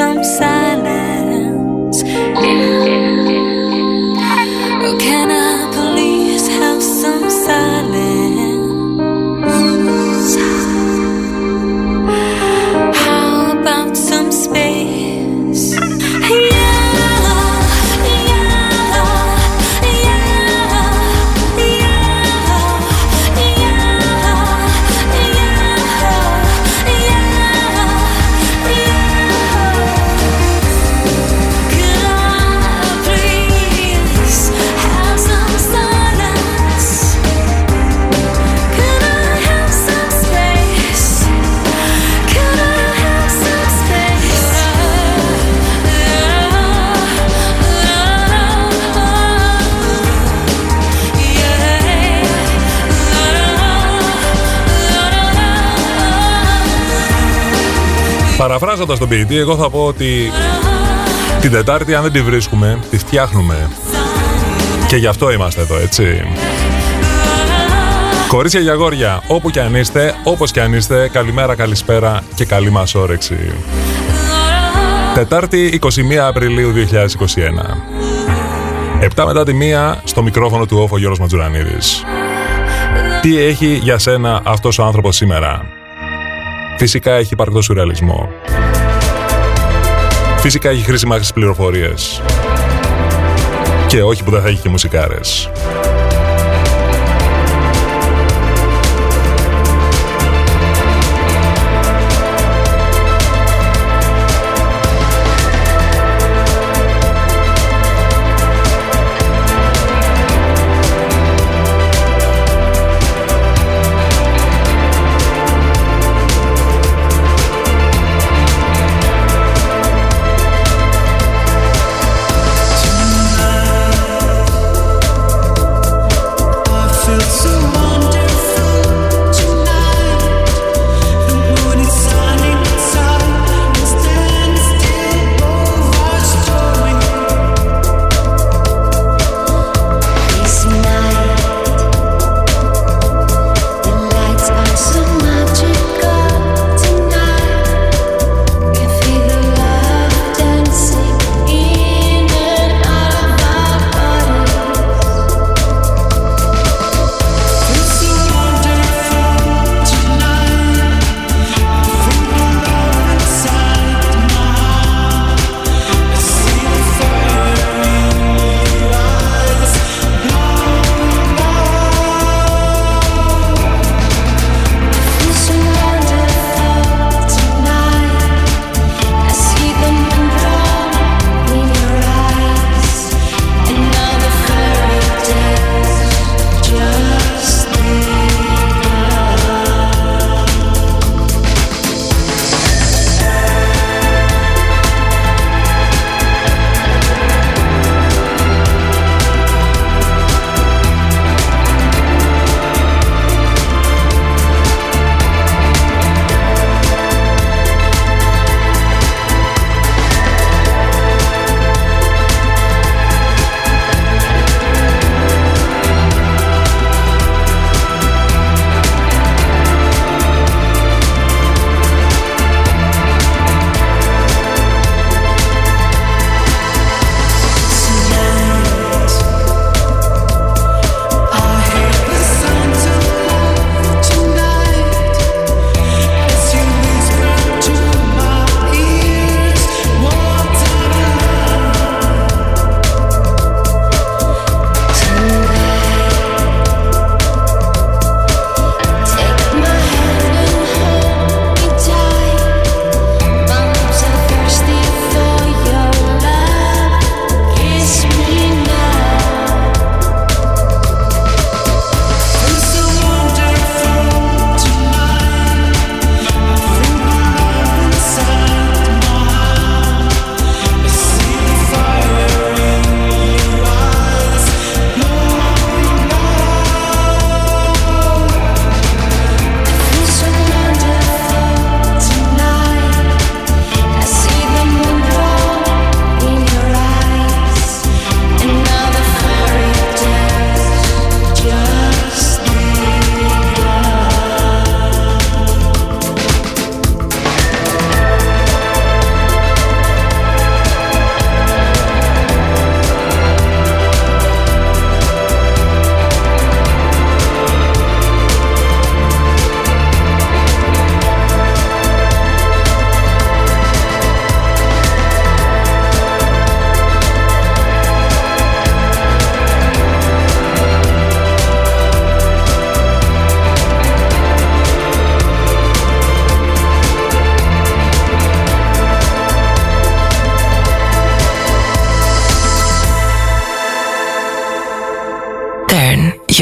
some silence. Oh, can I please have some silence? How about some space? Παραφράζοντας τον ποιητή, εγώ θα πω ότι την Τετάρτη, αν δεν τη βρίσκουμε, τη φτιάχνουμε. Και γι' αυτό είμαστε εδώ, έτσι. Κορίτσια και αγόρια, όπου κι αν είστε, όπως κι αν είστε, καλημέρα, καλησπέρα και καλή μας όρεξη. Τετάρτη, 21 Απριλίου 2021. 7 μετά τη μία, στο μικρόφωνο του Όφο, Γιώργος Μαντζουρανίδης. Τι έχει για σένα αυτός ο άνθρωπος σήμερα? Φυσικά έχει υπαρκτό σουρεαλισμό. Φυσικά έχει χρήσιμες πληροφορίες. Και όχι που δεν θα έχει και μουσικάρες.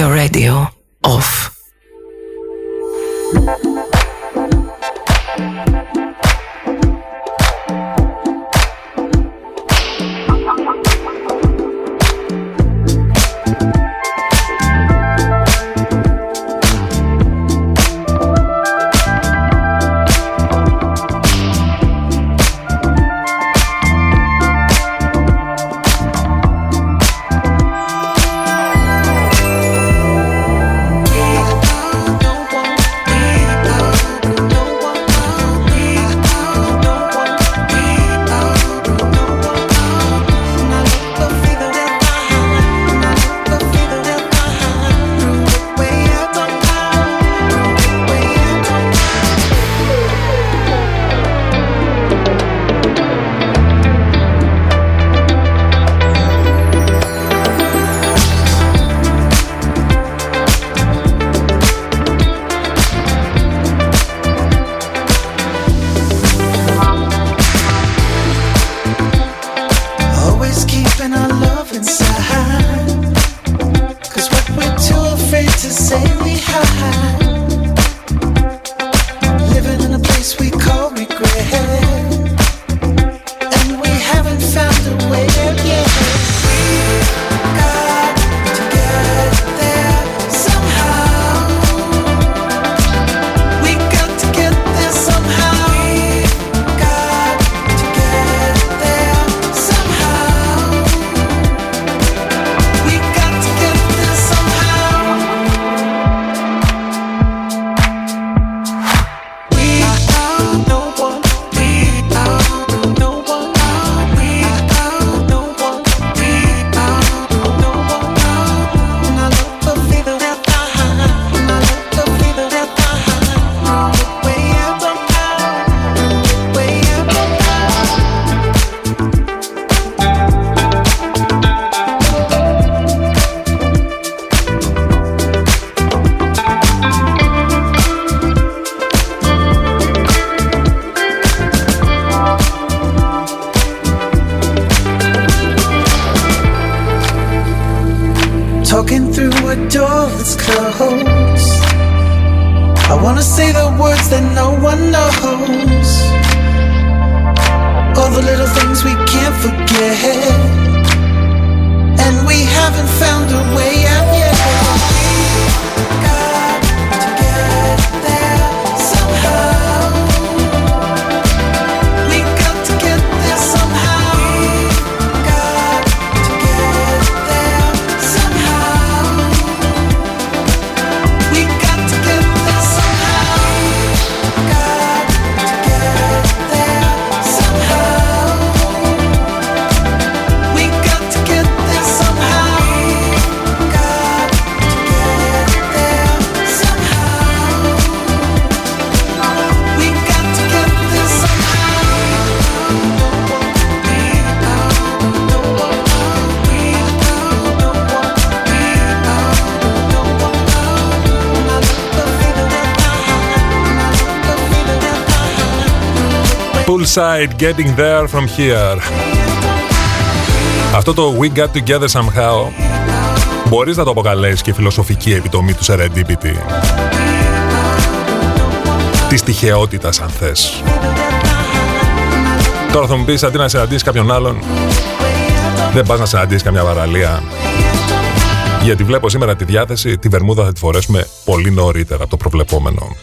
your radio off. Getting there from here. Αυτό το We Got Together Somehow μπορείς να το αποκαλέσεις και φιλοσοφική επιτομή του serendipity, της τυχαιότητας αν θες. Τώρα θα μου πεις, αντί να συναντήσεις κάποιον άλλον, δεν πας να συναντήσεις καμιά παραλία, γιατί βλέπω σήμερα τη διάθεση, τη βερμούδα θα τη φορέσουμε πολύ νωρίτερα από το προβλεπόμενο.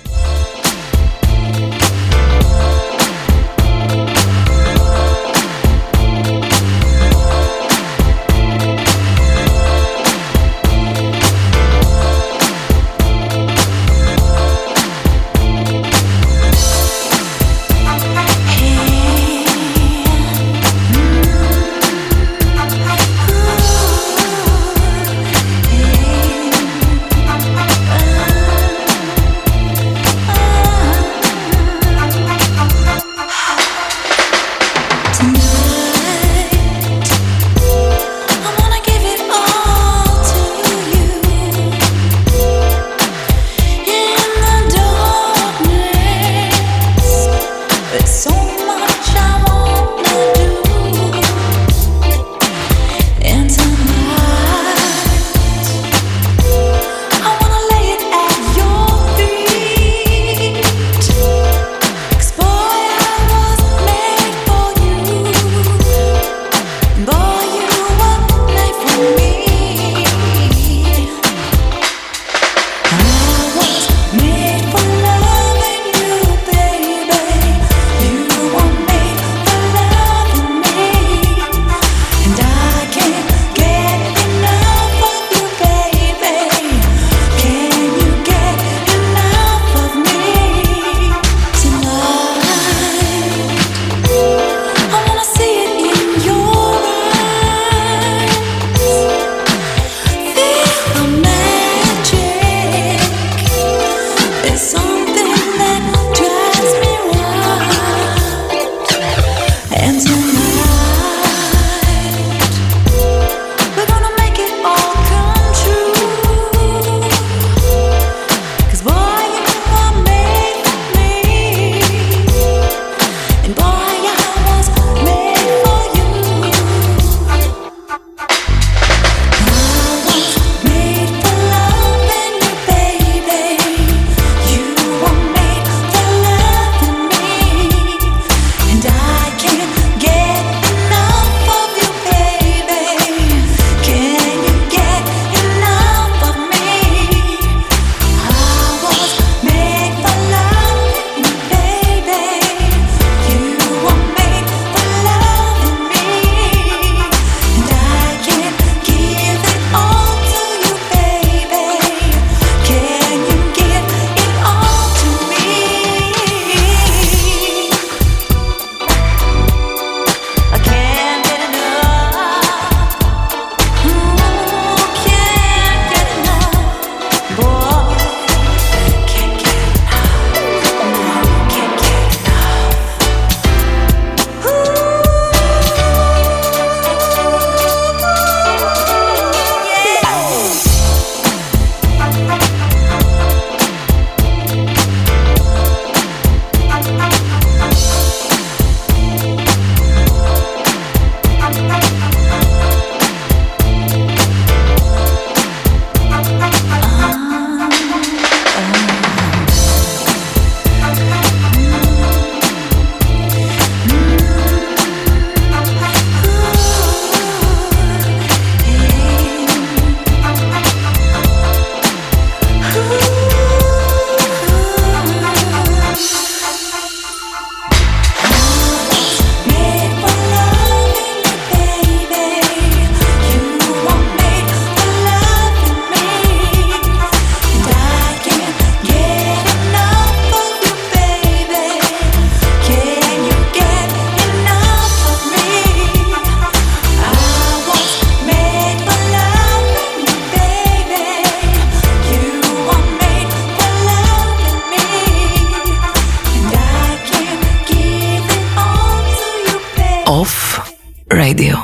Radio.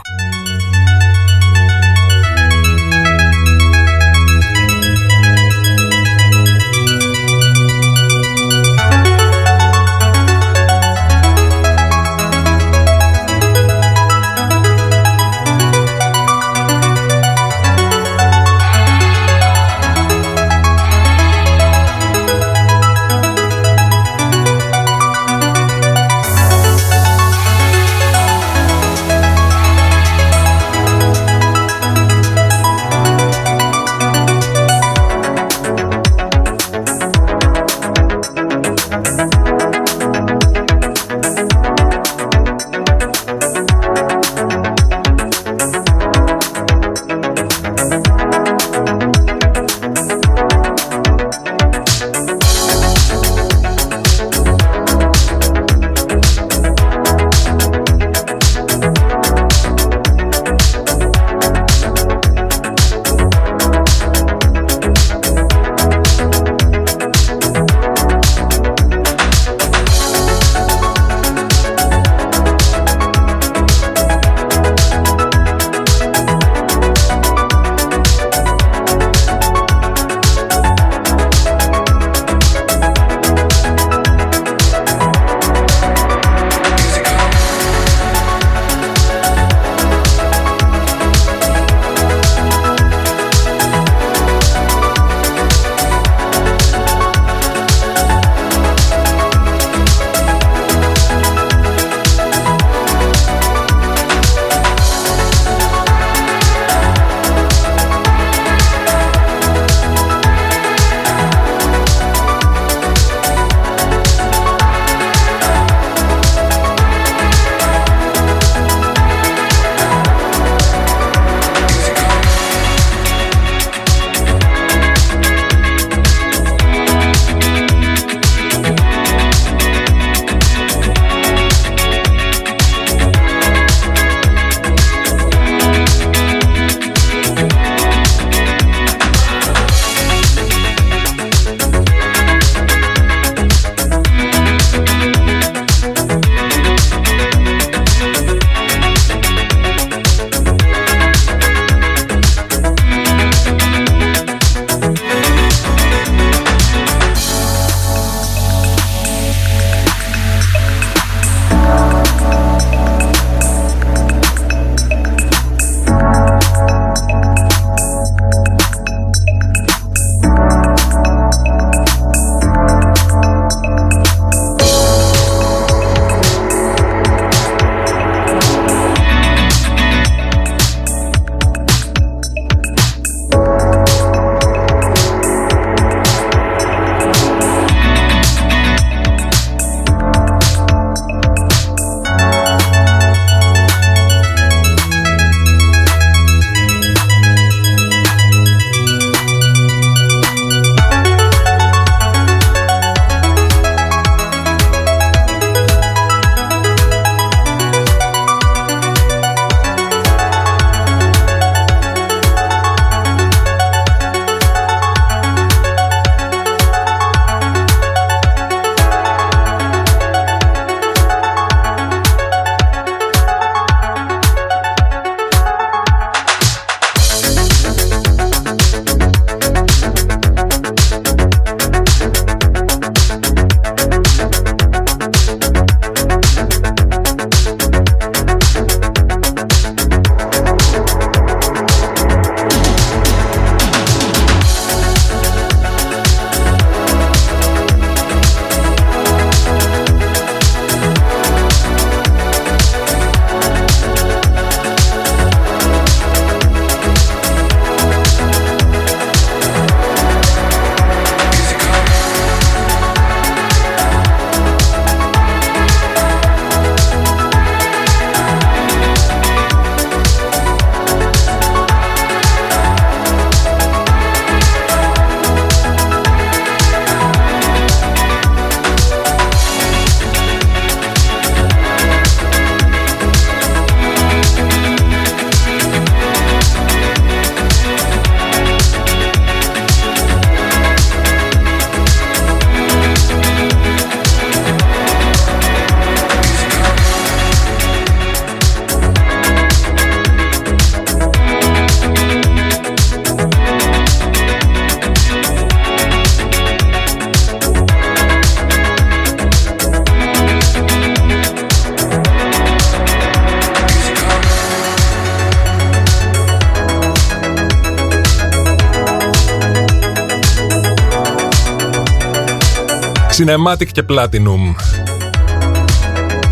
Cinematic και Platinum.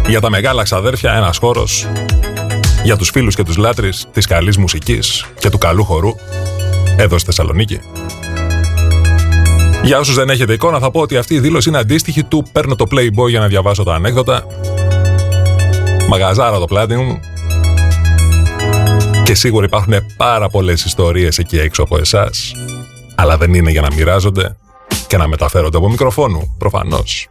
Για τα μεγάλα ξαδέρφια ένας χώρος. Για τους φίλους και τους λάτρεις της καλής μουσικής και του καλού χορού. Εδώ στη Θεσσαλονίκη. Για όσους δεν έχετε εικόνα θα πω ότι αυτή η δήλωση είναι αντίστοιχη του «Παίρνω το Playboy για να διαβάσω τα ανέκδοτα», «Μαγαζάρα το Platinum». Και σίγουρα υπάρχουν πάρα πολλές ιστορίες εκεί έξω από εσάς, αλλά δεν είναι για να μοιράζονται και να μεταφέρονται από μικροφόνου, προφανώς.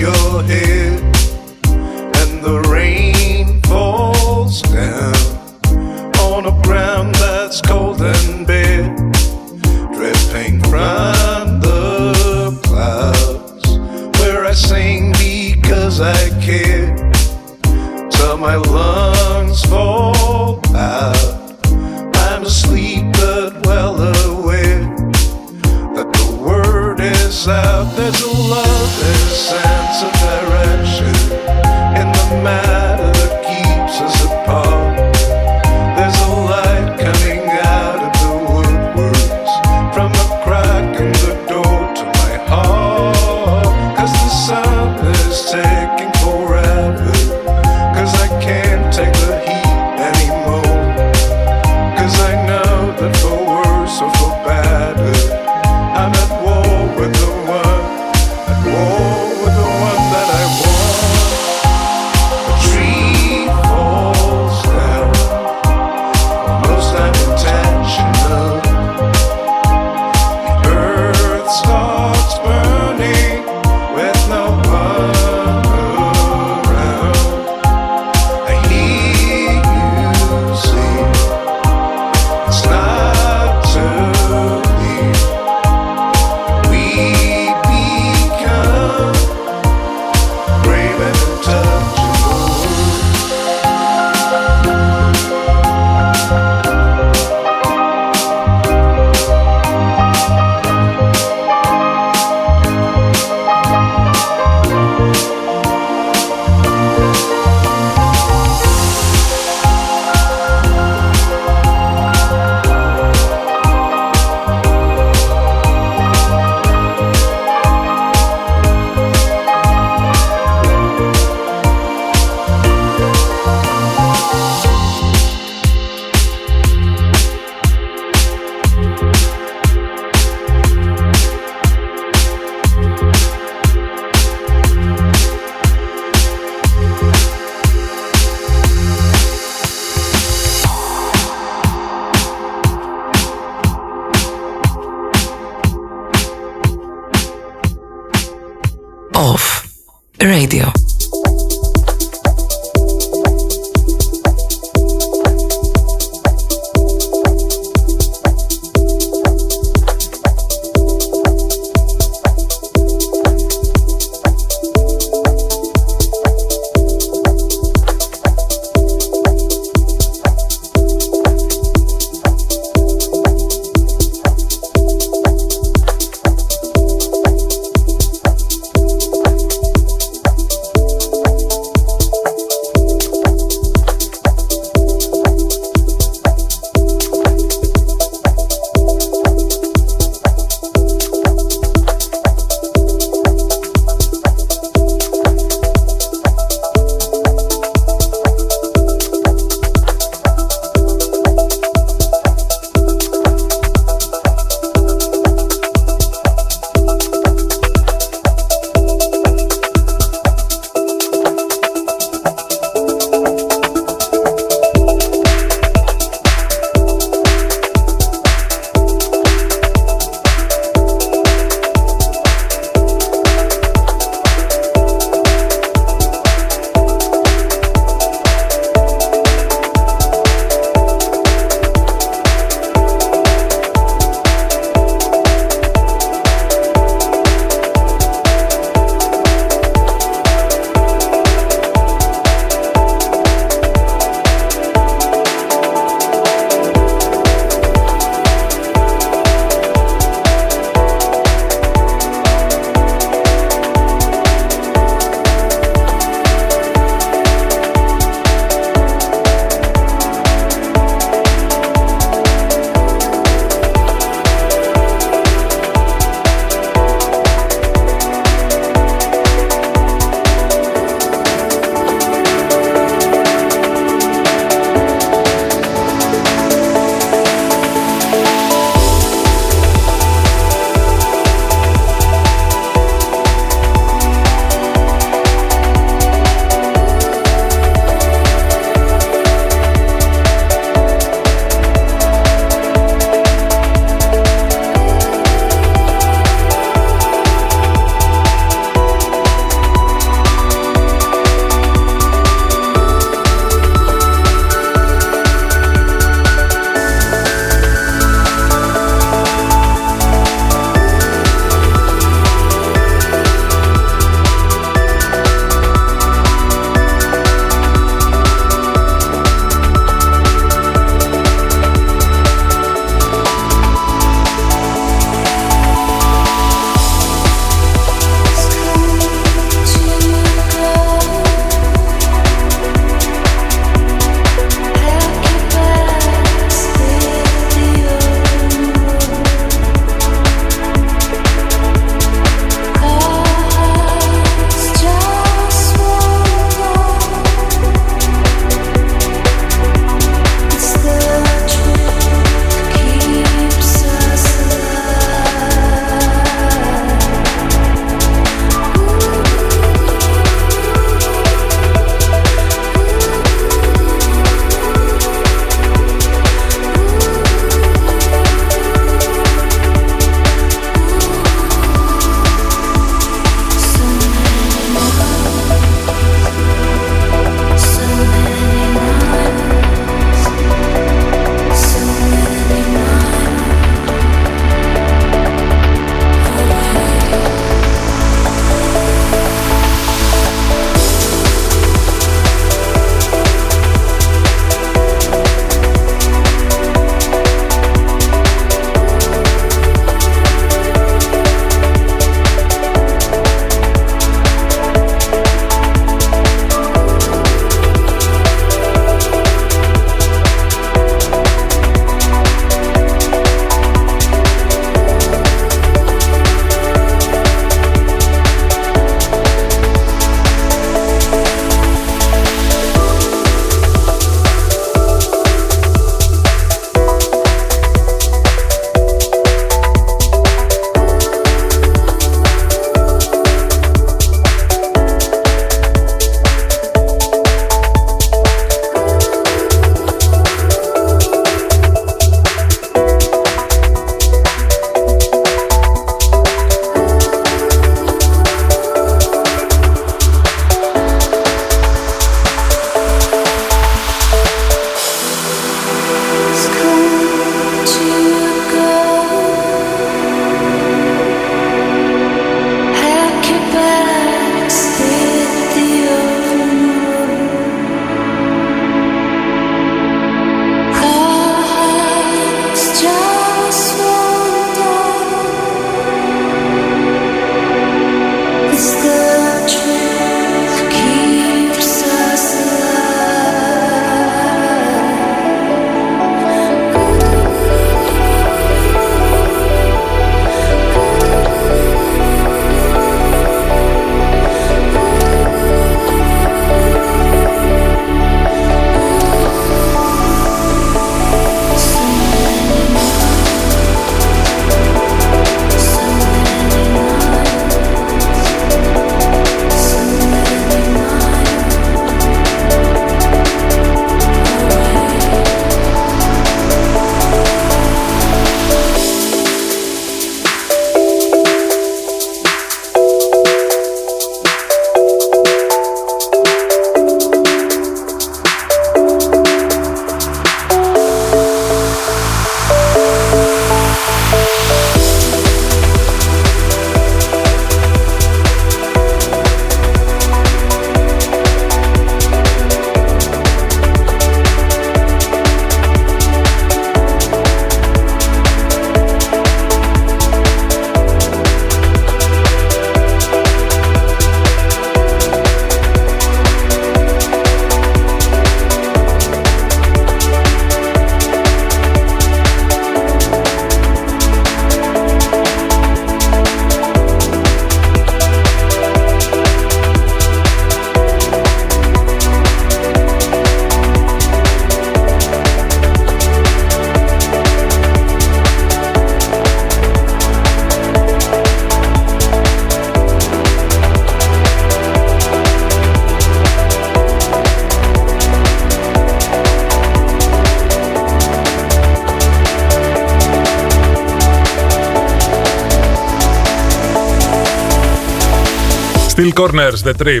Steel Corners, The Trip.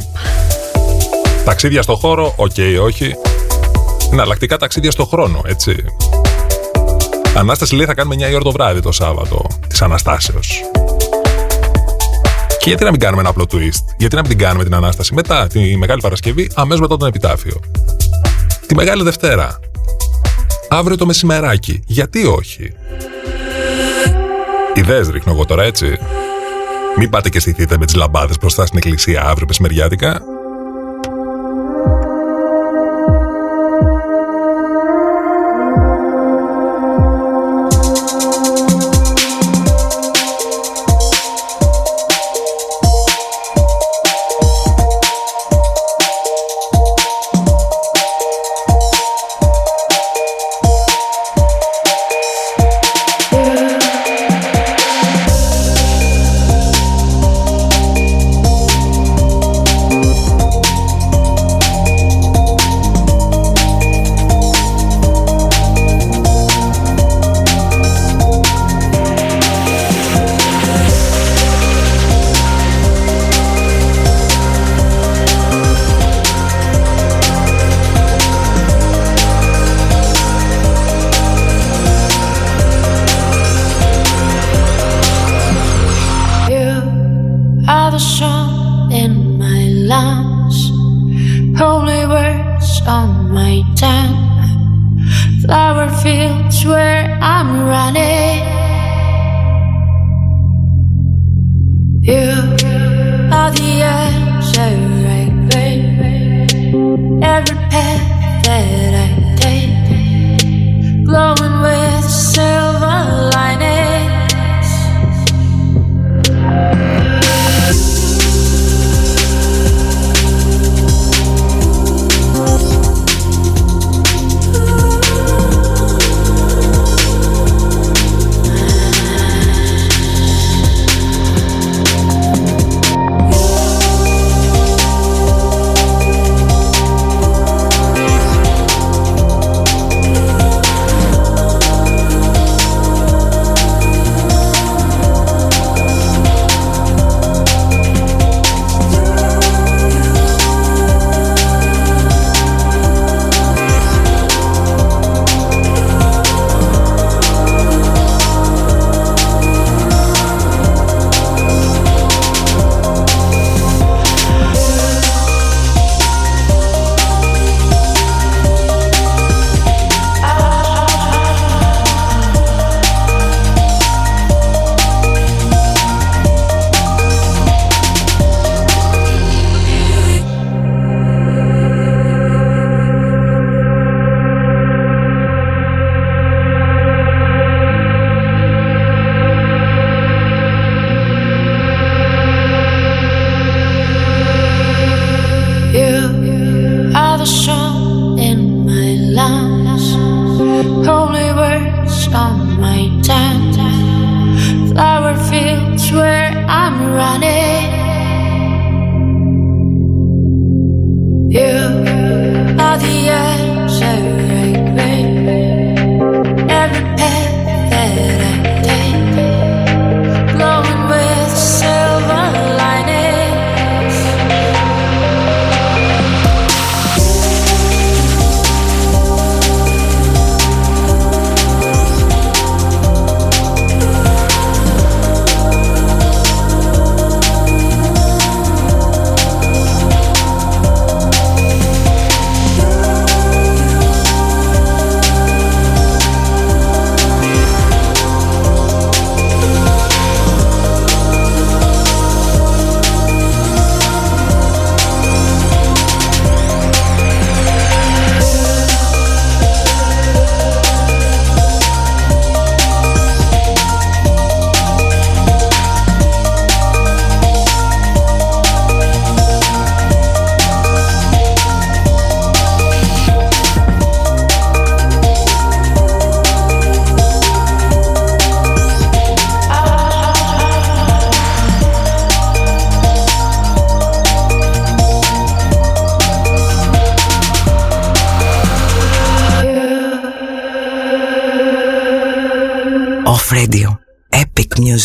Ταξίδια στο χώρο, όχι. Εναλλακτικά ταξίδια στο χρόνο, έτσι. Ανάσταση λέει θα κάνουμε 9 ώρα το βράδυ το Σάββατο της Αναστάσεως. Και γιατί να μην κάνουμε ένα απλό twist? Γιατί να μην την κάνουμε την Ανάσταση μετά τη Μεγάλη Παρασκευή, αμέσως μετά τον Επιτάφιο? Τη Μεγάλη Δευτέρα. Αύριο το μεσημεράκι. Γιατί όχι? Ιδέες ρίχνω εγώ τώρα, έτσι. Μην πάτε και στηθείτε με τις λαμπάδες μπροστά στην εκκλησία αύριο μεσημεριάτικα.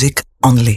Music only.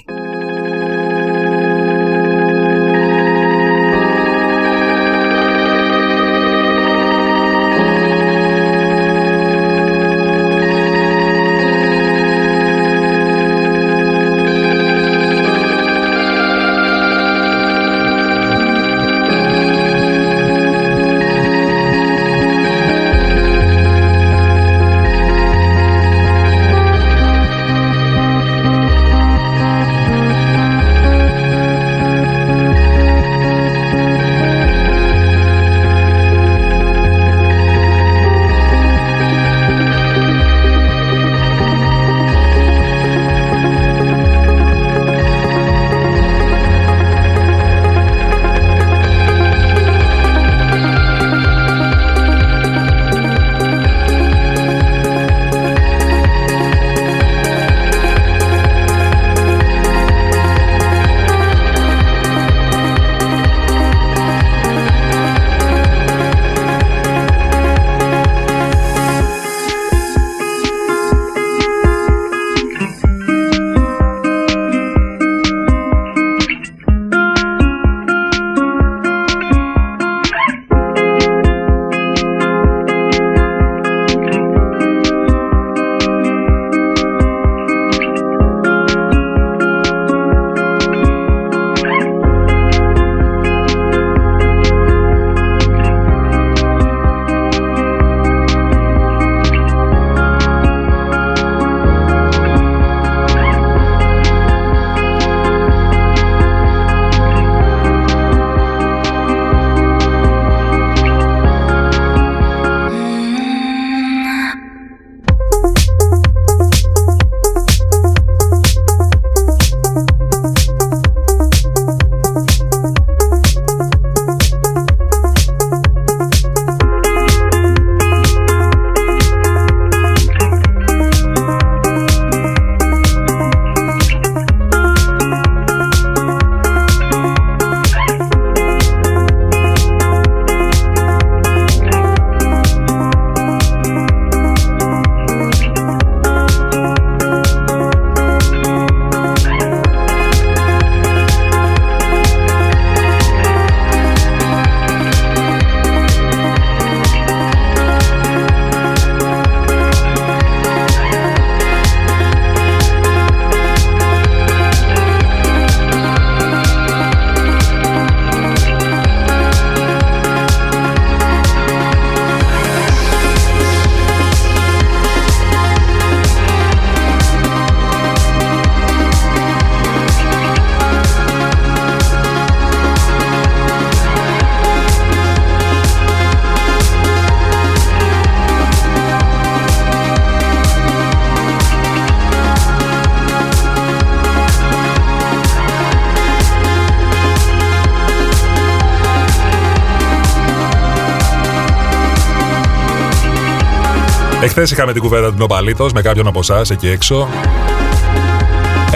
Εχθές είχαμε την κουβέντα του Nopalito με κάποιον από εσάς εκεί έξω.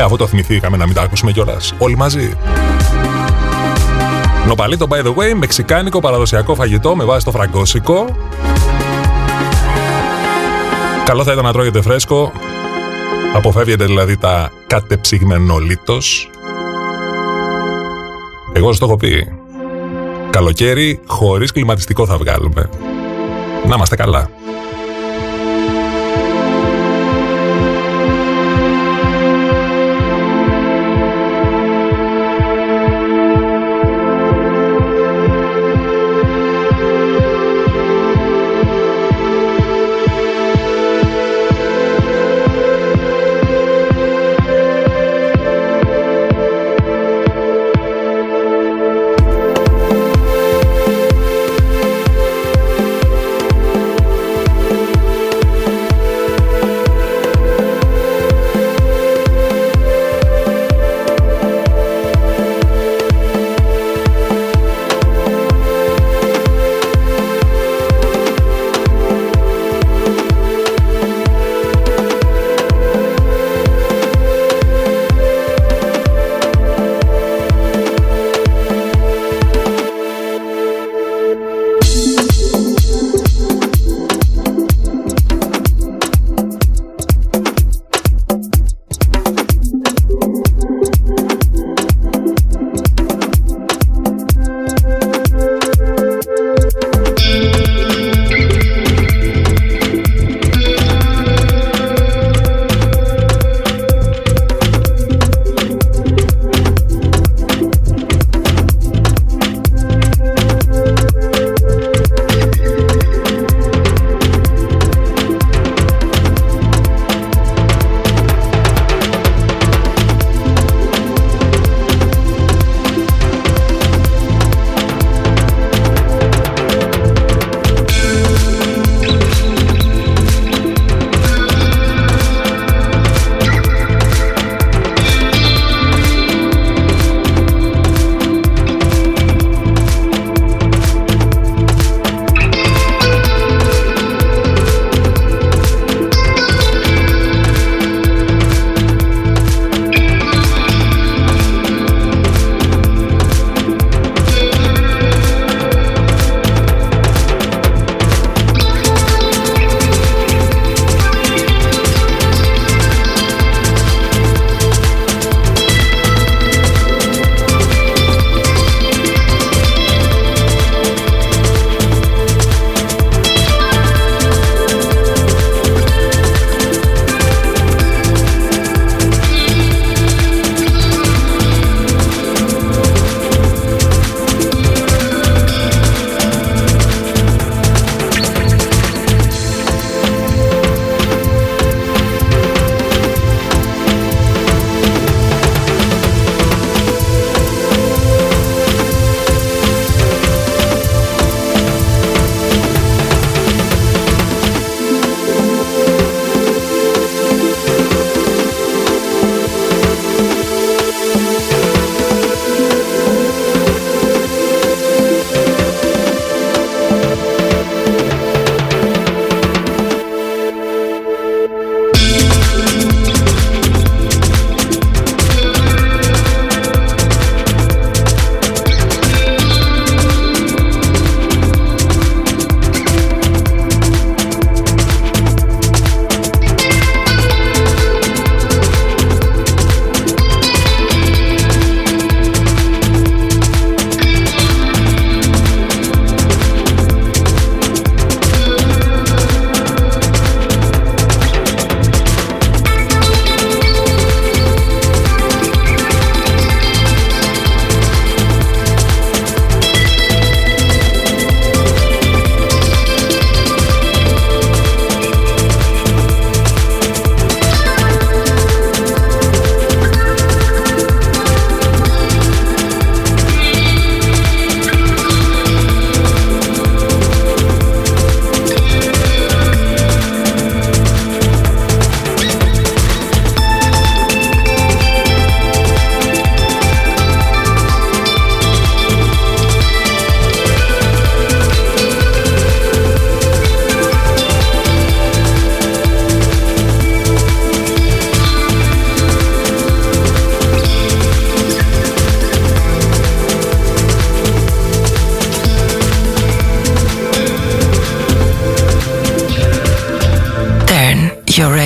Αφού το θυμηθήκαμε να μην τα ακούσουμε κιόλας. Όλοι μαζί. Nopalito, by the way, μεξικάνικο παραδοσιακό φαγητό με βάση το φραγκόσικο. Καλό θα ήταν να τρώγεται φρέσκο. Αποφεύγεται δηλαδή τα κατεψυγμενολίτος. Εγώ σας το έχω πει. Καλοκαίρι χωρίς κλιματιστικό θα βγάλουμε. Να είμαστε καλά.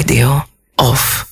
Radio Off.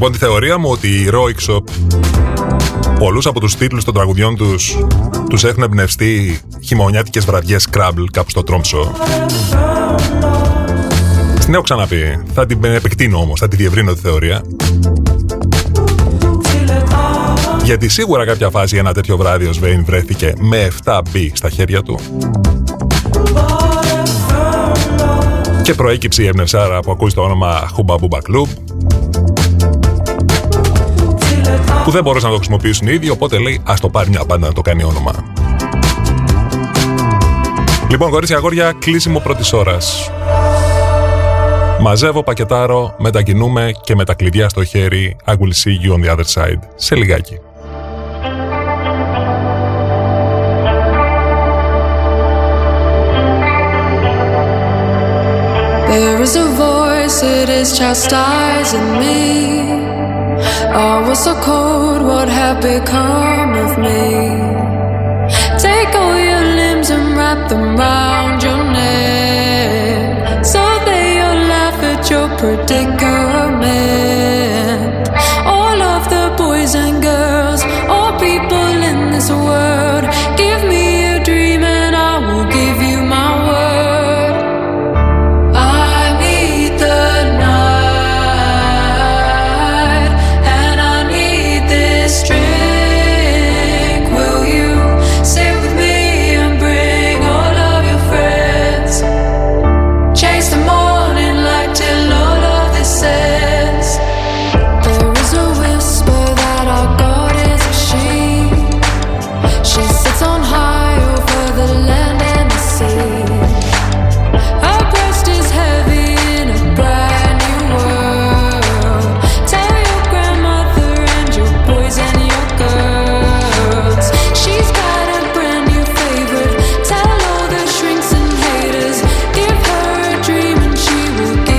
λοιπόν τη θεωρία μου ότι οι Roixop πολλούς από τους τίτλους των τραγουδιών τους τους έχουν εμπνευστεί χειμωνιάτικες βραδιές Scrabble κάπου στο Τρόμψο. Στην έχω ξαναπεί, θα την επεκτείνω όμως, θα τη διευρύνω τη θεωρία. Γιατί σίγουρα κάποια φάση ένα τέτοιο βράδυ ο Σβέιν βρέθηκε με 7 B στα χέρια του. Και προέκυψε η ευνευσάρα που ακούει το όνομα Hubba Bubba Club, που δεν μπορούσαν να το χρησιμοποιήσουν οι ίδιοι, οπότε λέει ας το πάρει μια μπάντα να το κάνει όνομα. Λοιπόν, κορίτσια, αγόρια, κλείσιμο πρώτης ώρας. Μαζεύω, πακετάρω, μετακινούμε και με τα κλειδιά στο χέρι. I will see you on the other side. Σε λιγάκι. There is a voice, it is chastising me. I was so cold, what had become of me? Take all your limbs and wrap them round your neck. So your predicament. All of the boys and girls, all people in this world, give me a dream and I will give you my word. I need the night and I need this drink. Will you sit with me and bring all of your friends? Chase the morning till all of this ends. There is a whisper that our God is a she sits on high over the land and the sea. Her breast is heavy in a brand new world. Tell your grandmother and your boys and your girls, she's got a brand new favorite. Tell all the shrinks and haters, give her a dream and she will give.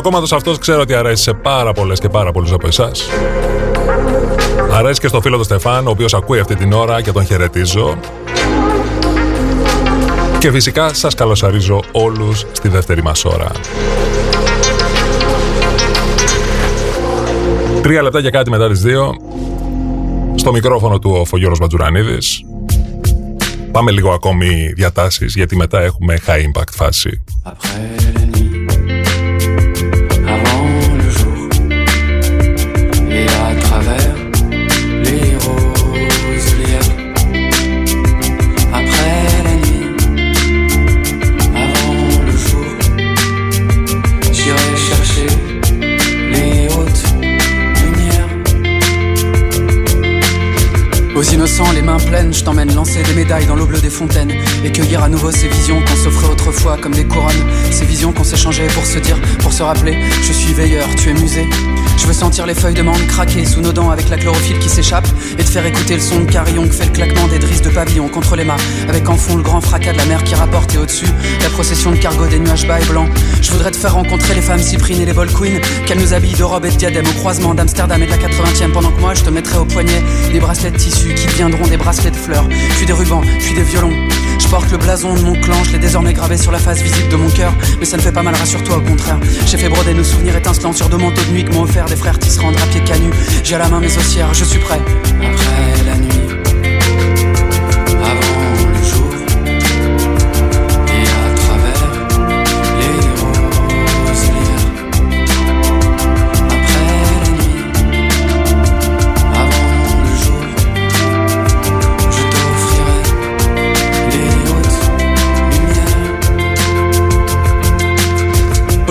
ο κόμματος αυτός ξέρω ότι αρέσει σε πάρα πολλές και πάρα πολλούς από εσάς. Αρέσει και στο φίλο του Στεφάν, ο οποίος ακούει αυτή την ώρα και τον χαιρετίζω. Και φυσικά σας καλωσορίζω όλους στη δεύτερη μας ώρα. 3 λεπτά και κάτι μετά τις 2. Στο μικρόφωνο του Όφο, Γιώργος Μαντζουρανίδης. Πάμε λίγο ακόμη διατάσεις, γιατί μετά έχουμε high impact φάση. Aux innocents, les mains pleines, je t'emmène lancer des médailles dans l'eau bleue des fontaines et cueillir à nouveau ces visions qu'on s'offrait autrefois comme des couronnes, ces visions qu'on s'échangeait pour se dire, pour se rappeler, je suis veilleur, tu es musée. Je veux sentir les feuilles de mangue craquer sous nos dents avec la chlorophylle qui s'échappe et te faire écouter le son de carillon que fait le claquement des drisses de pavillon contre les mâts avec en fond le grand fracas de la mer qui rapporte et au-dessus la procession de cargo des nuages bas et blancs. Je voudrais te faire rencontrer les femmes cyprines et les bolquines qu'elles nous habillent de robes et de diadèmes au croisement d'Amsterdam et de la 80e pendant que moi je te mettrai au poignet des bracelets de tissu qui deviendront des bracelets de fleurs puis des rubans, puis des violons. Je porte le blason de mon clan, je l'ai désormais gravé sur la face visible de mon cœur, mais ça ne fait pas mal, rassure-toi, au contraire. J'ai fait broder nos souvenirs étincelants sur deux manteaux de nuit que m'ont offert des frères qui se rendent à pieds canus. J'ai à la main mes ossières, je suis prêt. Après la nuit.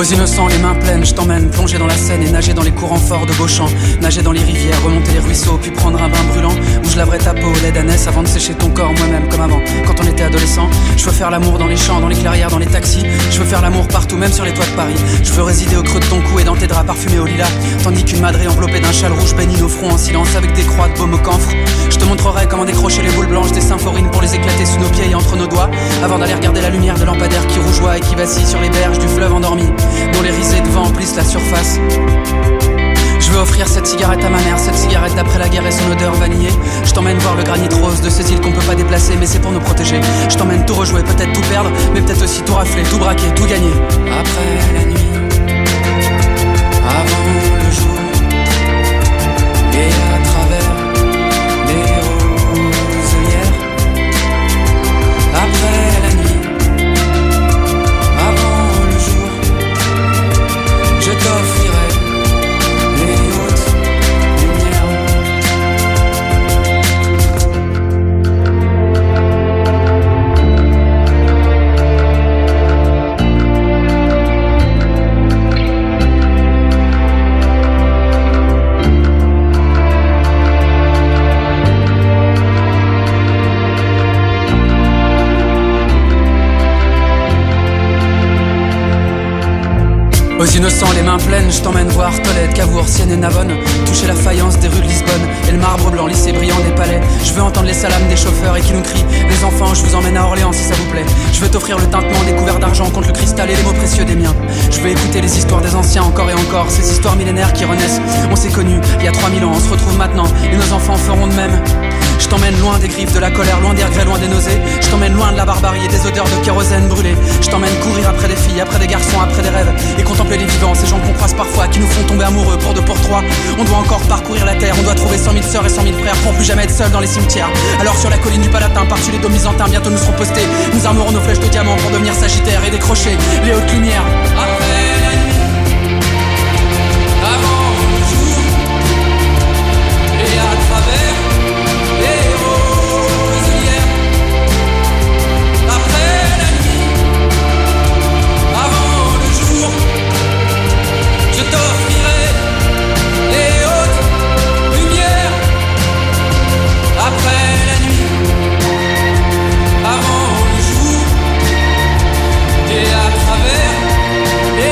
Aux innocents, les mains pleines, je t'emmène plonger dans la Seine et nager dans les courants forts de Beauchamp. Nager dans les rivières, remonter les ruisseaux, puis prendre un bain brûlant où je laverai ta peau au lait d'ânesse avant de sécher ton corps moi-même comme avant, quand on était adolescent. Je veux faire l'amour dans les champs, dans les clairières, dans les taxis. Je veux faire l'amour partout, même sur les toits de Paris. Je veux résider au creux de ton cou et dans tes draps parfumés au lilas, tandis qu'une madrée enveloppée d'un châle rouge bénit nos fronts en silence avec des croix de baume au camphre. Je te montrerai comment décrocher les boules blanches des symphorines pour les éclater sous nos pieds et entre nos doigts, avant d'aller regarder la lumière de lampadaires qui rougeoie et qui vacille sur les berges du fleuve endormi, dont les risées de vent emplissent la surface. Je veux offrir cette cigarette à ma mère, cette cigarette d'après la guerre et son odeur vanillée. Je t'emmène voir le granit rose de ces îles qu'on peut pas déplacer, mais c'est pour nous protéger. Je t'emmène tout rejouer, peut-être tout perdre, mais peut-être aussi tout rafler, tout braquer, tout gagner. Après la nuit, avant le jour, et à travers les roselières. Après la nuit, je t'offrirai les hautes lumières. Aux innocents, les mains pleines, je t'emmène voir Tolède, Cavour, Sienne et Navone, toucher la faïence des rues de Lisbonne et le marbre blanc lissé brillant des palais. Je veux entendre les salames des chauffeurs et qui nous crient les enfants, je vous emmène à Orléans si ça vous plaît. Je veux t'offrir le tintement des couverts d'argent contre le cristal et les mots précieux des miens. Je veux écouter les histoires des anciens encore et encore, ces histoires millénaires qui renaissent. On s'est connus il y a 3000 ans, on se retrouve maintenant et nos enfants feront de même. Je t'emmène loin des griffes de la colère, loin des regrets, loin des nausées. Je t'emmène loin de la barbarie et des odeurs de kérosène brûlée. Je t'emmène courir après des filles, après des garçons, après des rêves et contempler les vivants, ces gens qu'on croise parfois, qui nous font tomber amoureux pour deux, pour trois. On doit encore parcourir la terre, on doit trouver 100 000 sœurs et 100 000 frères pour plus jamais être seuls dans les cimetières. Alors sur la colline du Palatin, par-dessus les dômes byzantins, bientôt nous serons postés. Nous armerons nos flèches de diamant pour devenir sagittaires et décrocher les hautes lumières. Avant le jour et à travers. Avant le jour et à travers les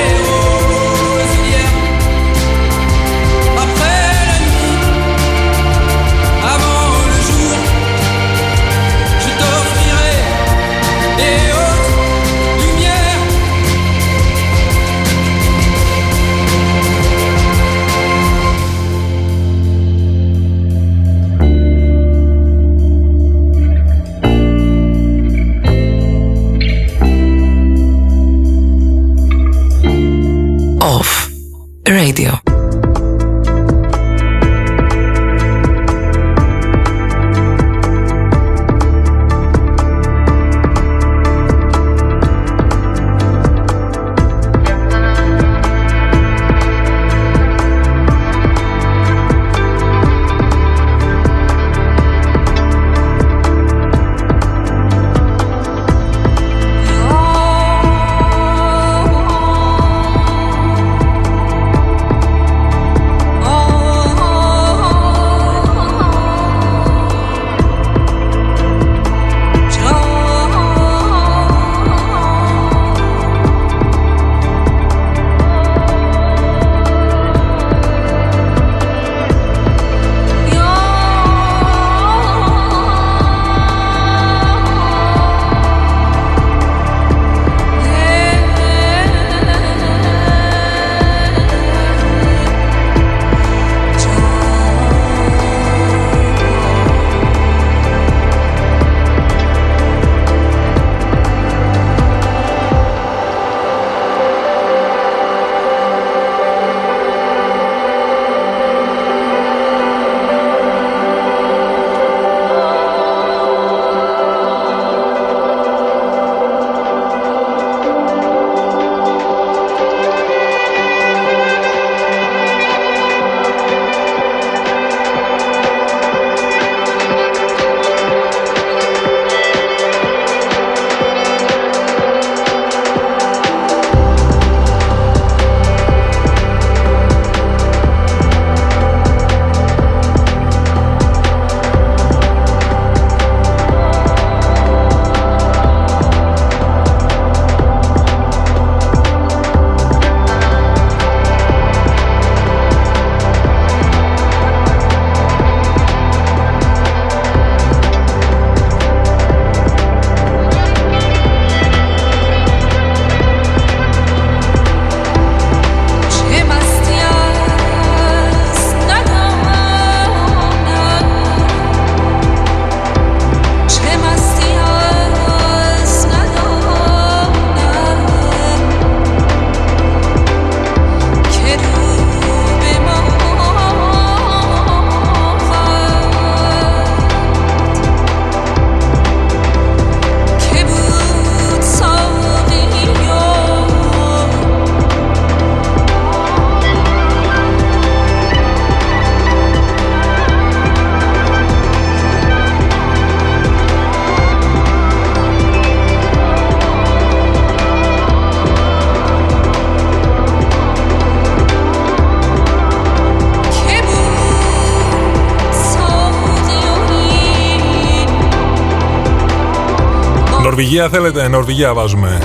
Νορβηγία θέλετε, Νορβηγία βάζουμε.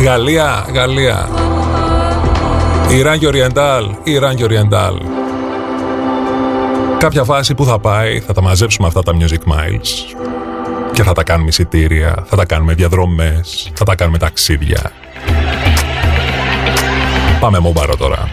Γαλλία, Γαλλία. Ιράν και Οριεντάλ, Ιράν και Οριεντάλ. Κάποια φάση που θα πάει, θα τα μαζέψουμε αυτά τα Music Miles και θα τα κάνουμε εισιτήρια, θα τα κάνουμε διαδρομές, θα τα κάνουμε ταξίδια. Πάμε Μόμπαρο τώρα.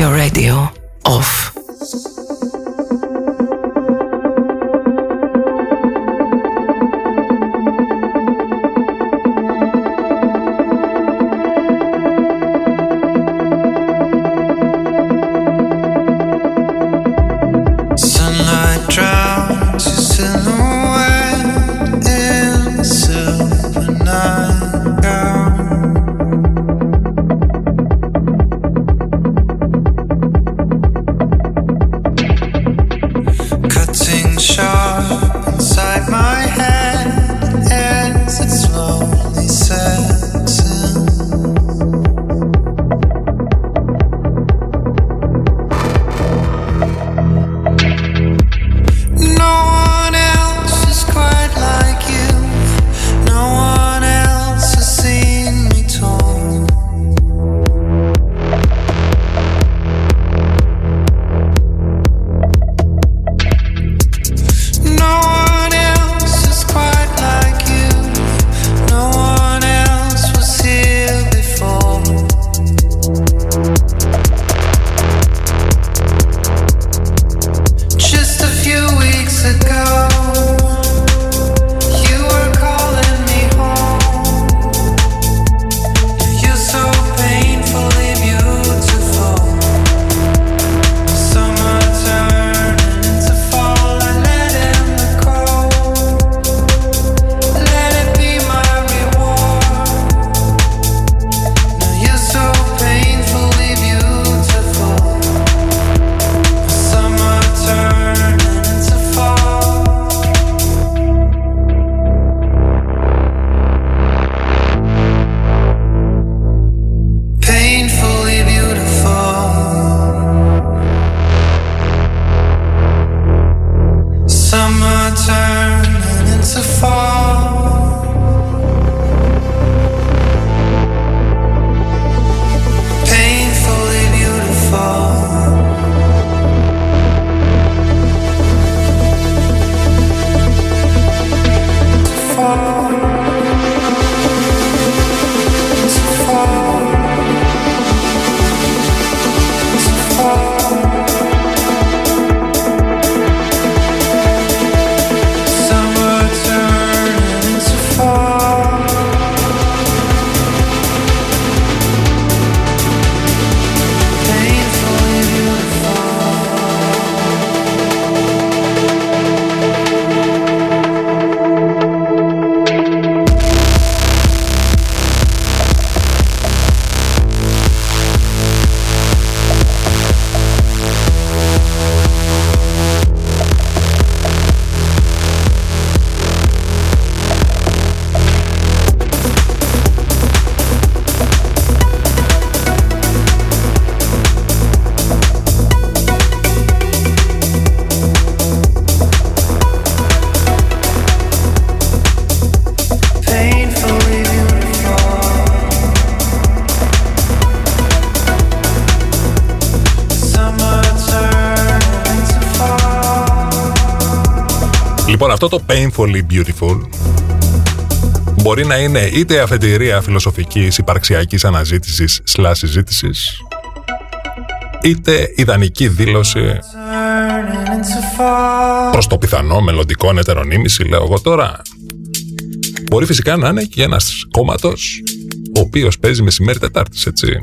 Your radio off. Λοιπόν, αυτό το painfully beautiful μπορεί να είναι είτε αφετηρία φιλοσοφικής υπαρξιακής αναζήτησης / συζήτησης, είτε ιδανική δήλωση προς το πιθανό μελλοντικό ετερονίμηση, λέω εγώ τώρα. Μπορεί φυσικά να είναι και ένας κόμματος ο οποίος παίζει μεσημέρι Τετάρτης, έτσι.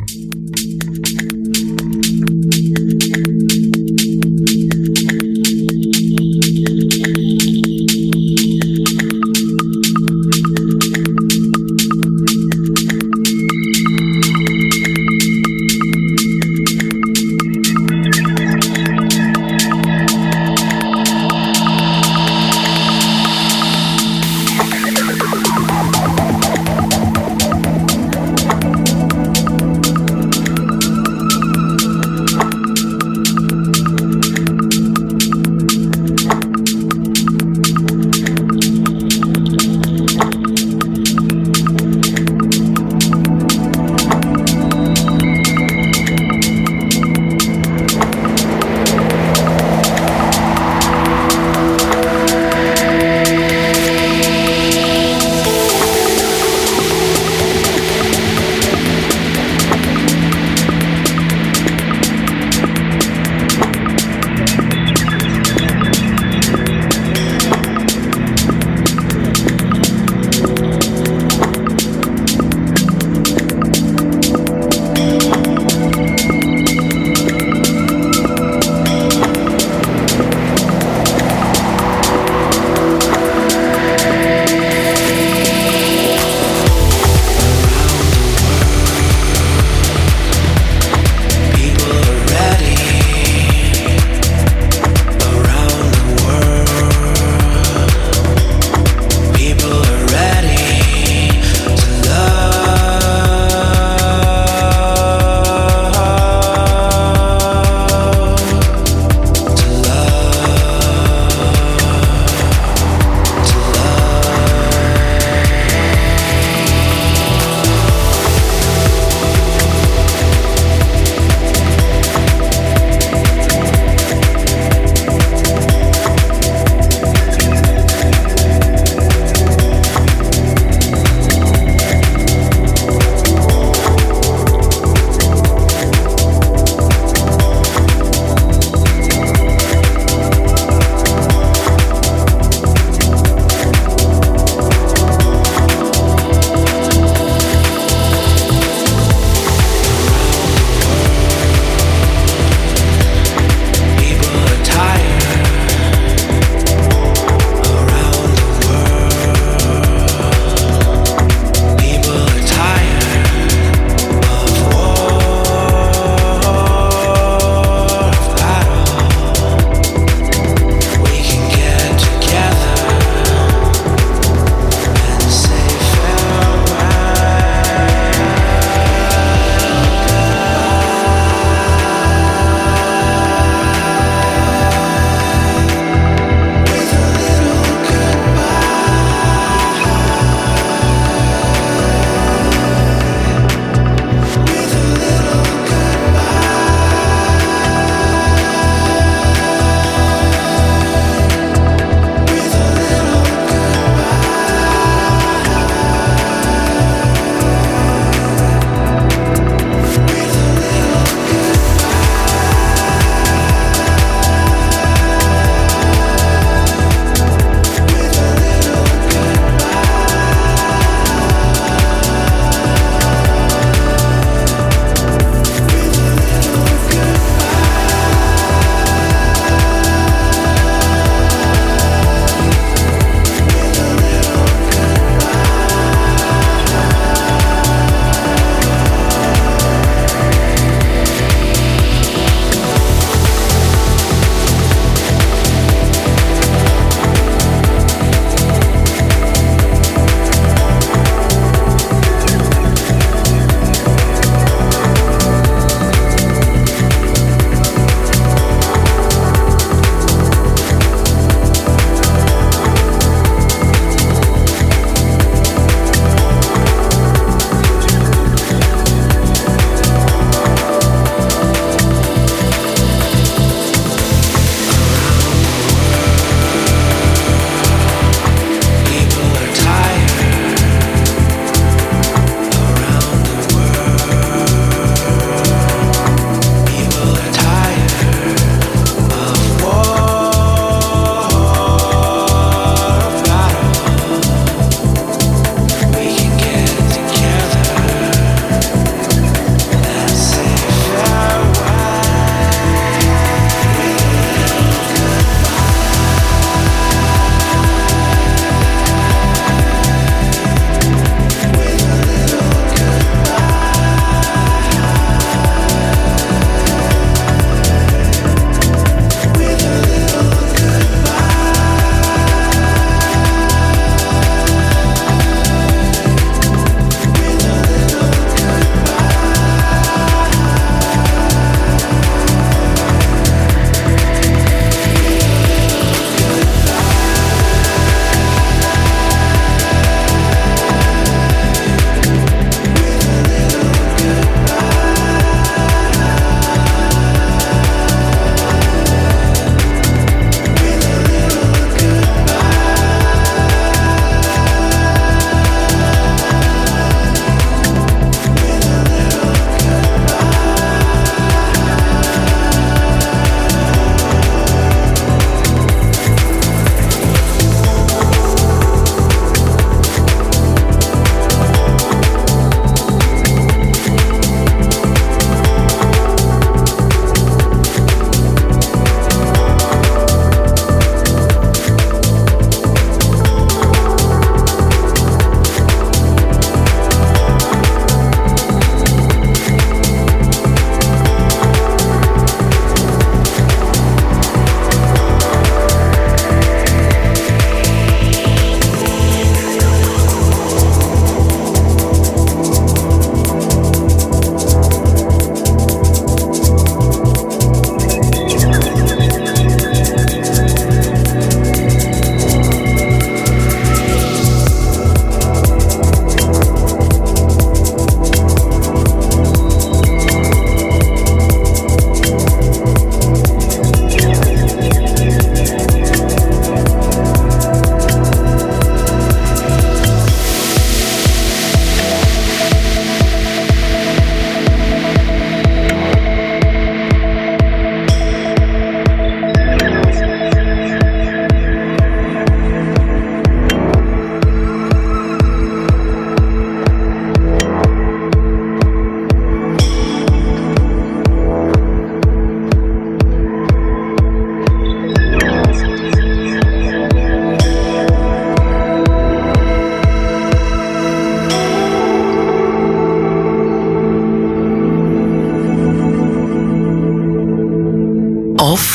Off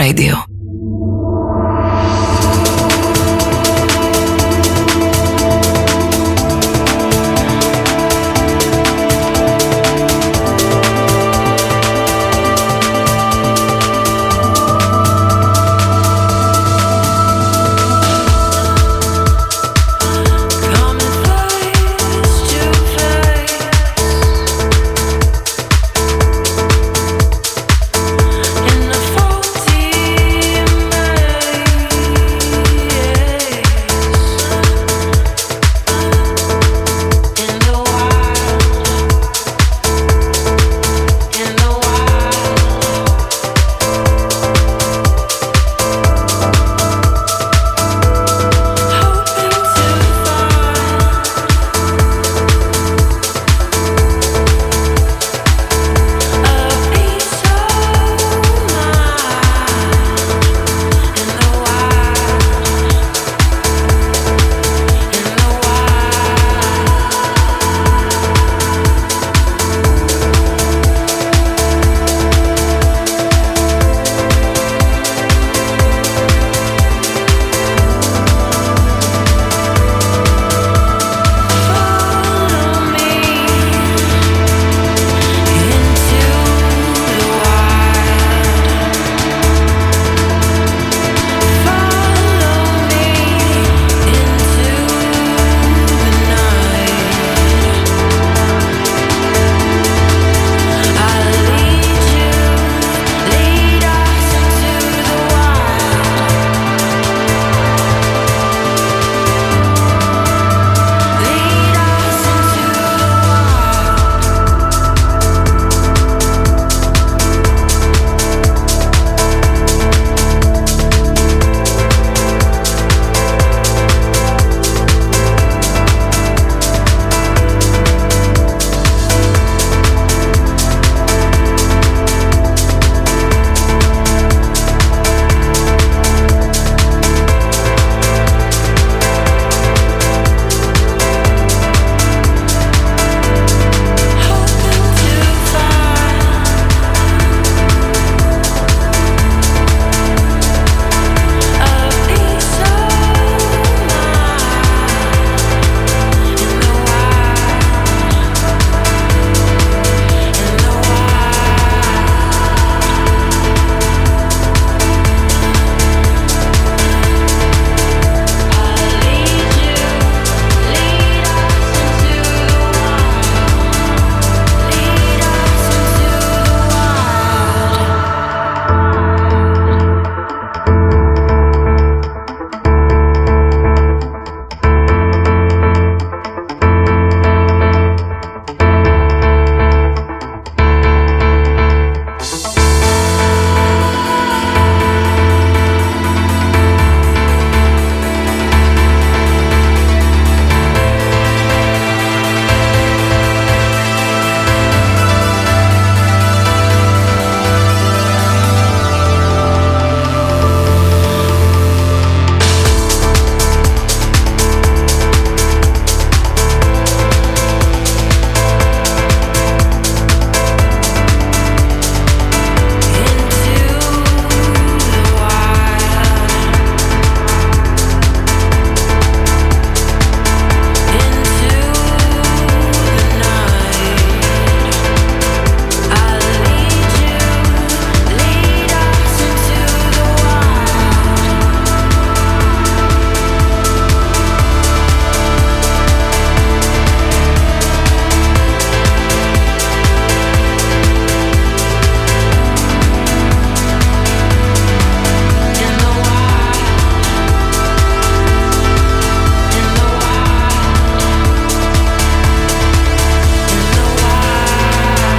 Radio.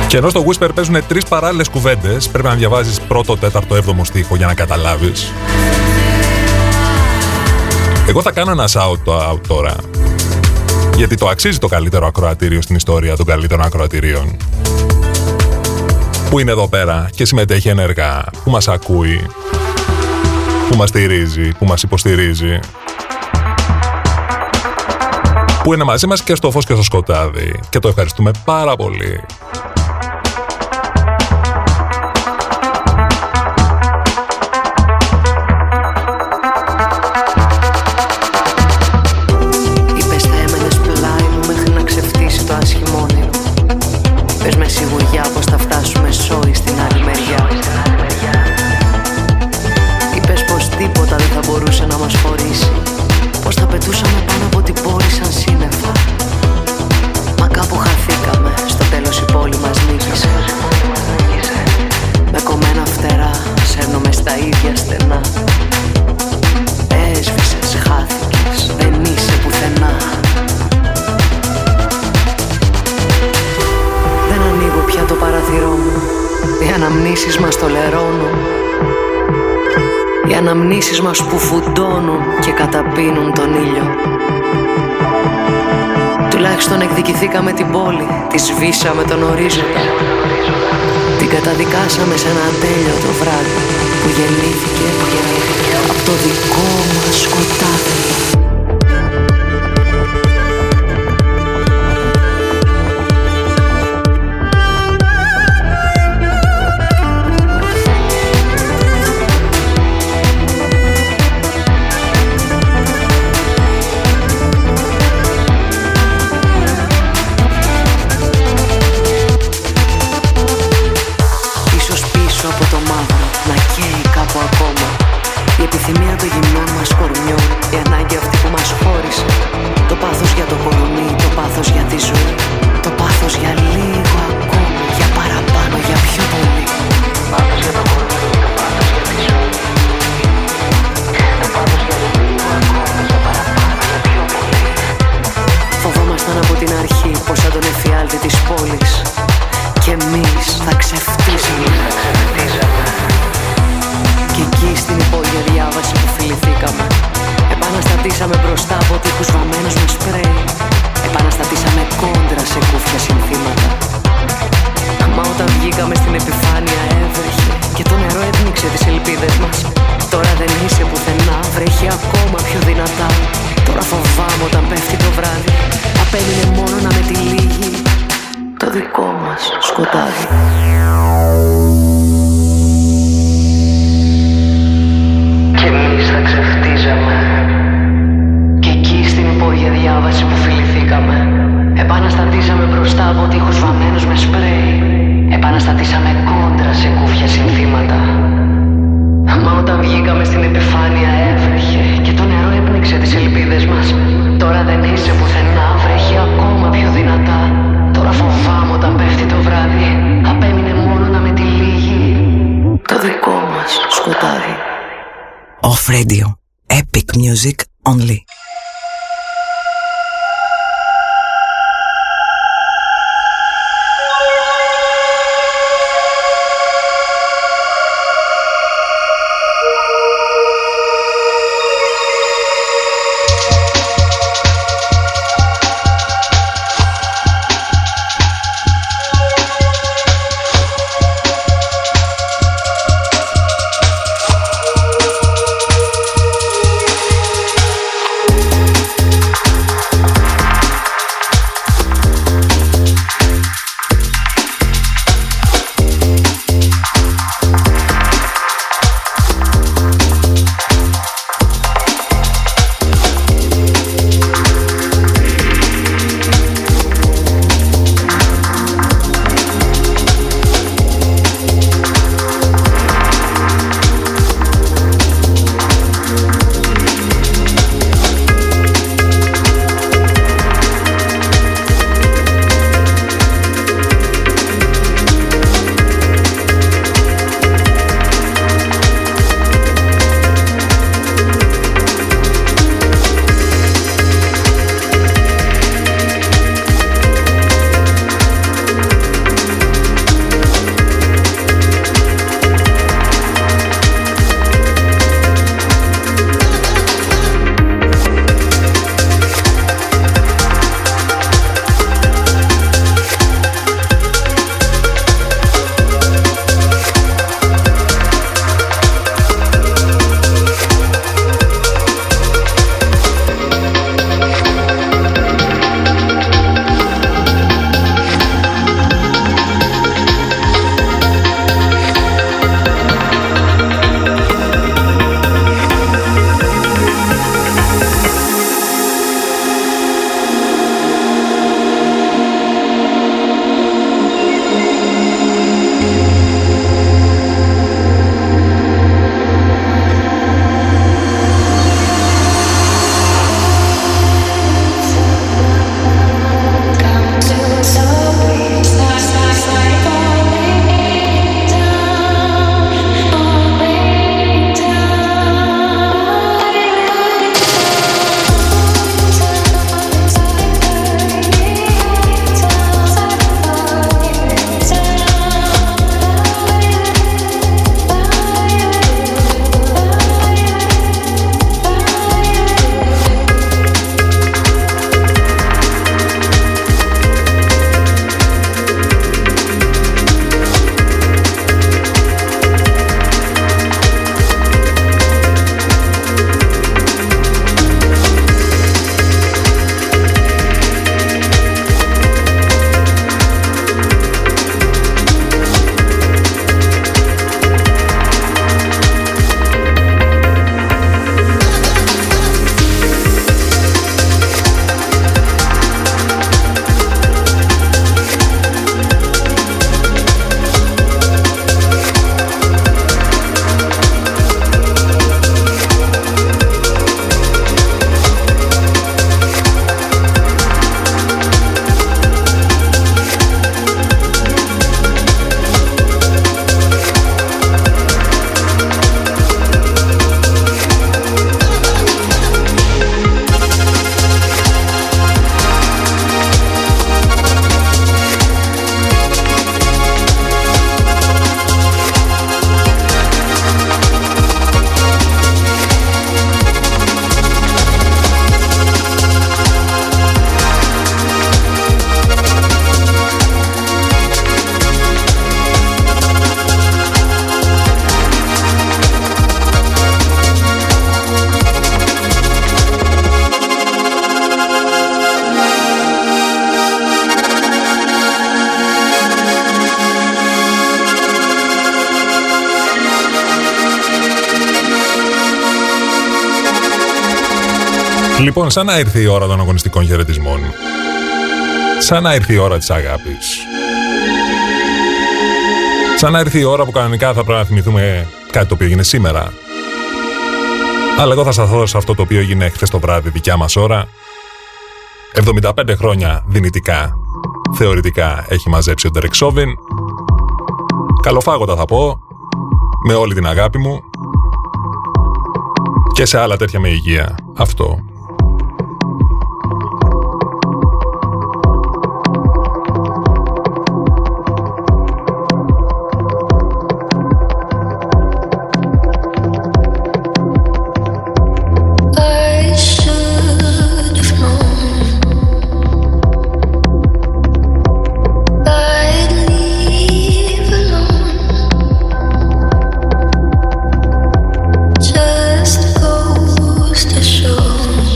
Και ενώ στο Whisper παίζουν τρεις παράλληλες κουβέντες, πρέπει να διαβάζεις πρώτο, τέταρτο, έβδομο στίχο για να καταλάβεις. Εγώ θα κάνω ένα shout-out τώρα, γιατί το αξίζει το καλύτερο ακροατήριο στην ιστορία των καλύτερων ακροατηρίων. Που είναι εδώ πέρα και συμμετέχει ενεργά, που μας ακούει, που μας στηρίζει, που μας υποστηρίζει. Που είναι μαζί μας και στο φως και στο σκοτάδι και το ευχαριστούμε πάρα πολύ. πως θα φτάσουμε σόι στην άλλη μεριά. Είπες πως τίποτα δεν θα μπορούσε να μας χωρίσει, πως θα πετούσαμε πάνω από την πόλη σαν σύννεφα. Μα κάπου χαθήκαμε, στο τέλος η πόλη μας νίκησε. Με κομμένα φτερά, σέρνομαι στα ίδια στενά. Έσβησες, χάθηκες, δεν είσαι πουθενά. Δεν ανοίγω πια το παραθυρό μου, οι αναμνήσεις μας το λερώνουν. Οι αναμνήσεις μας που φουντώνουν και καταπίνουν τον ήλιο. Τουλάχιστον εκδικηθήκαμε την πόλη, τη σβήσαμε τον ορίζοντα. Την καταδικάσαμε σε ένα τέλειο το βράδυ που γεννήθηκε από το δικό μας σκοτάδι. Λοιπόν, σαν να ήρθε η ώρα των αγωνιστικών χαιρετισμών. Σαν να ήρθε η ώρα της αγάπης. Σαν να ήρθε η ώρα που κανονικά θα πρέπει να θυμηθούμε κάτι το οποίο έγινε σήμερα. Αλλά εγώ θα σταθώ σε αυτό το οποίο έγινε χθες το βράδυ, δικιά μας ώρα. 75 χρόνια δυνητικά, θεωρητικά, έχει μαζέψει ο Ντέρεκ Σόουβιν. Καλοφάγοντα θα πω, με όλη την αγάπη μου. Και σε άλλα τέτοια με υγεία. Αυτό. Just goes to show.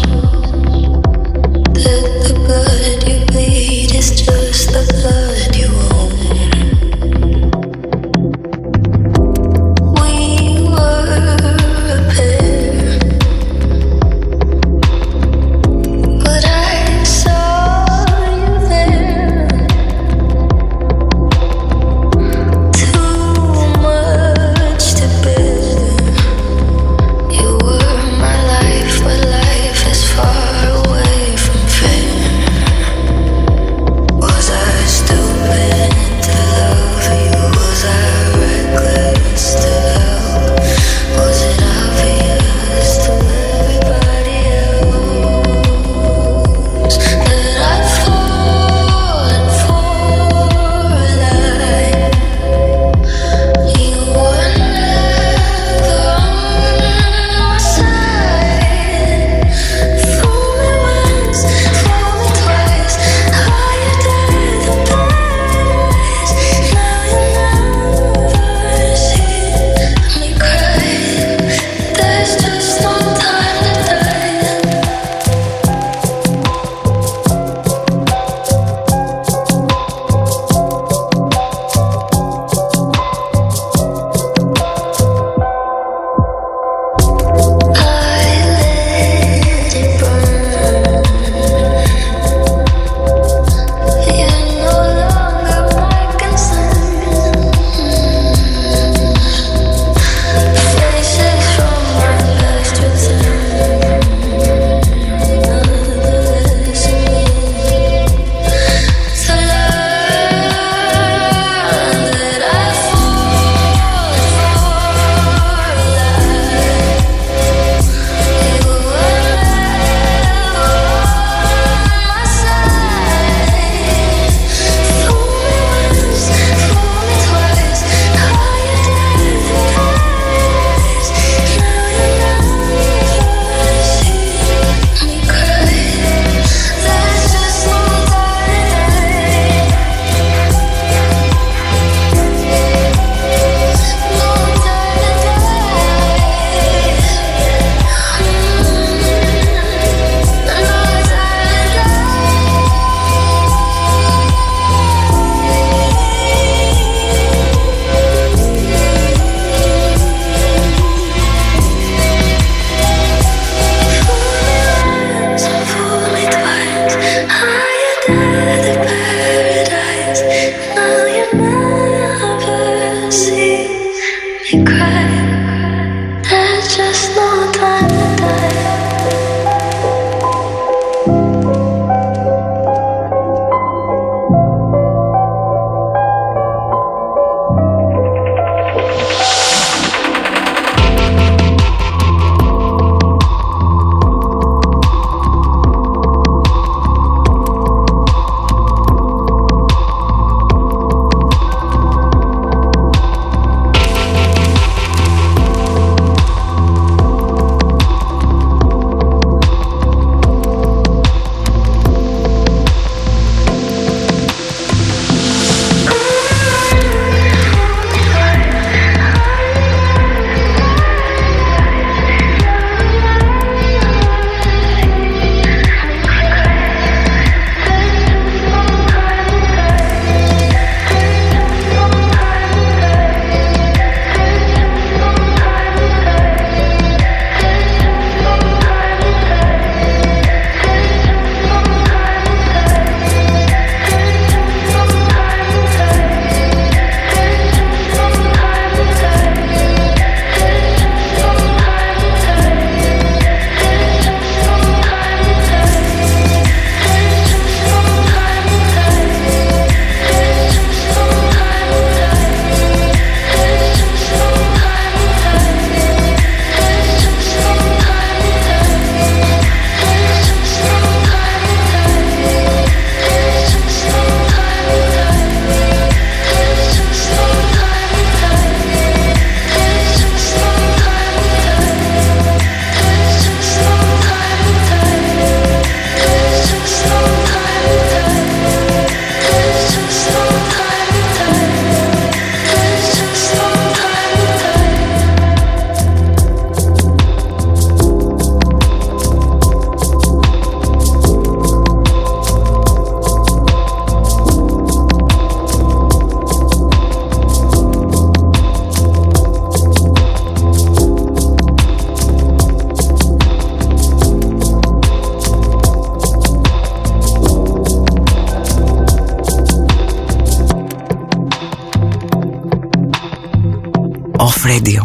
Off Radio.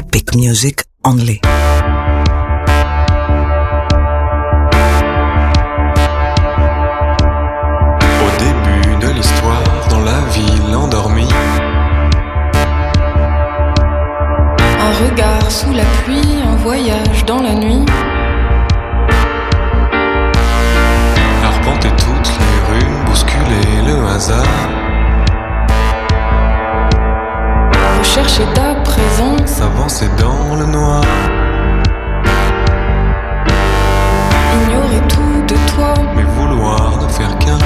Epic music only. Au début de l'histoire, dans la ville endormie, un regard sous la pluie, un voyage dans la nuit, arpenter toutes les rues, bousculer le hasard, chercher ta présence, s'avancer dans le noir, ignorer tout de toi, mais vouloir ne faire qu'un.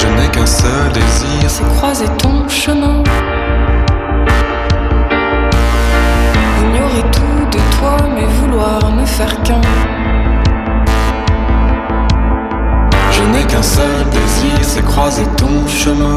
Je n'ai qu'un seul désir, c'est croiser ton chemin, ignorer tout de toi, mais vouloir ne faire qu'un. Je n'ai qu'un seul désir, c'est croiser ton chemin.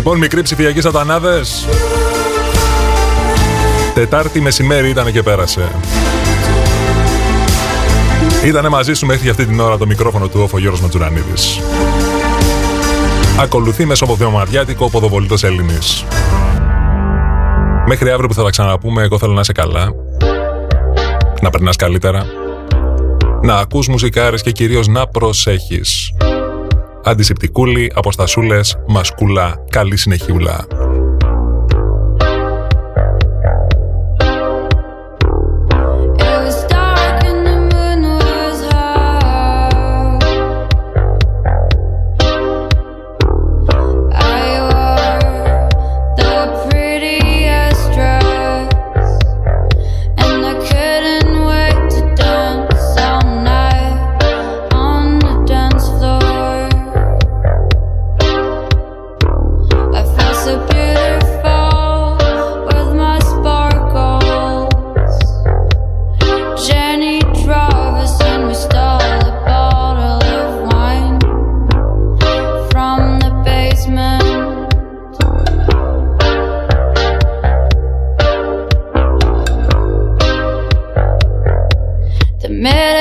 Λοιπόν, μικροί ψηφιακοί σατανάδες, Τετάρτη μεσημέρι ήταν και πέρασε. Ήτανε μαζί σου μέχρι αυτή την ώρα το μικρόφωνο του Όφο Γιώργος Μαντζουρανίδης. Ακολουθεί μεσοποδεωματιάτικο ο ποδοβολητός Έλληνης. Μέχρι αύριο που θα τα ξαναπούμε, εγώ θέλω να είσαι καλά, να περνάς καλύτερα, να ακούς μουσικάρες και κυρίως να προσέχεις. Αντισηπτικούλη, αποστασούλες, μασκούλα, καλή συνεχιούλα. Made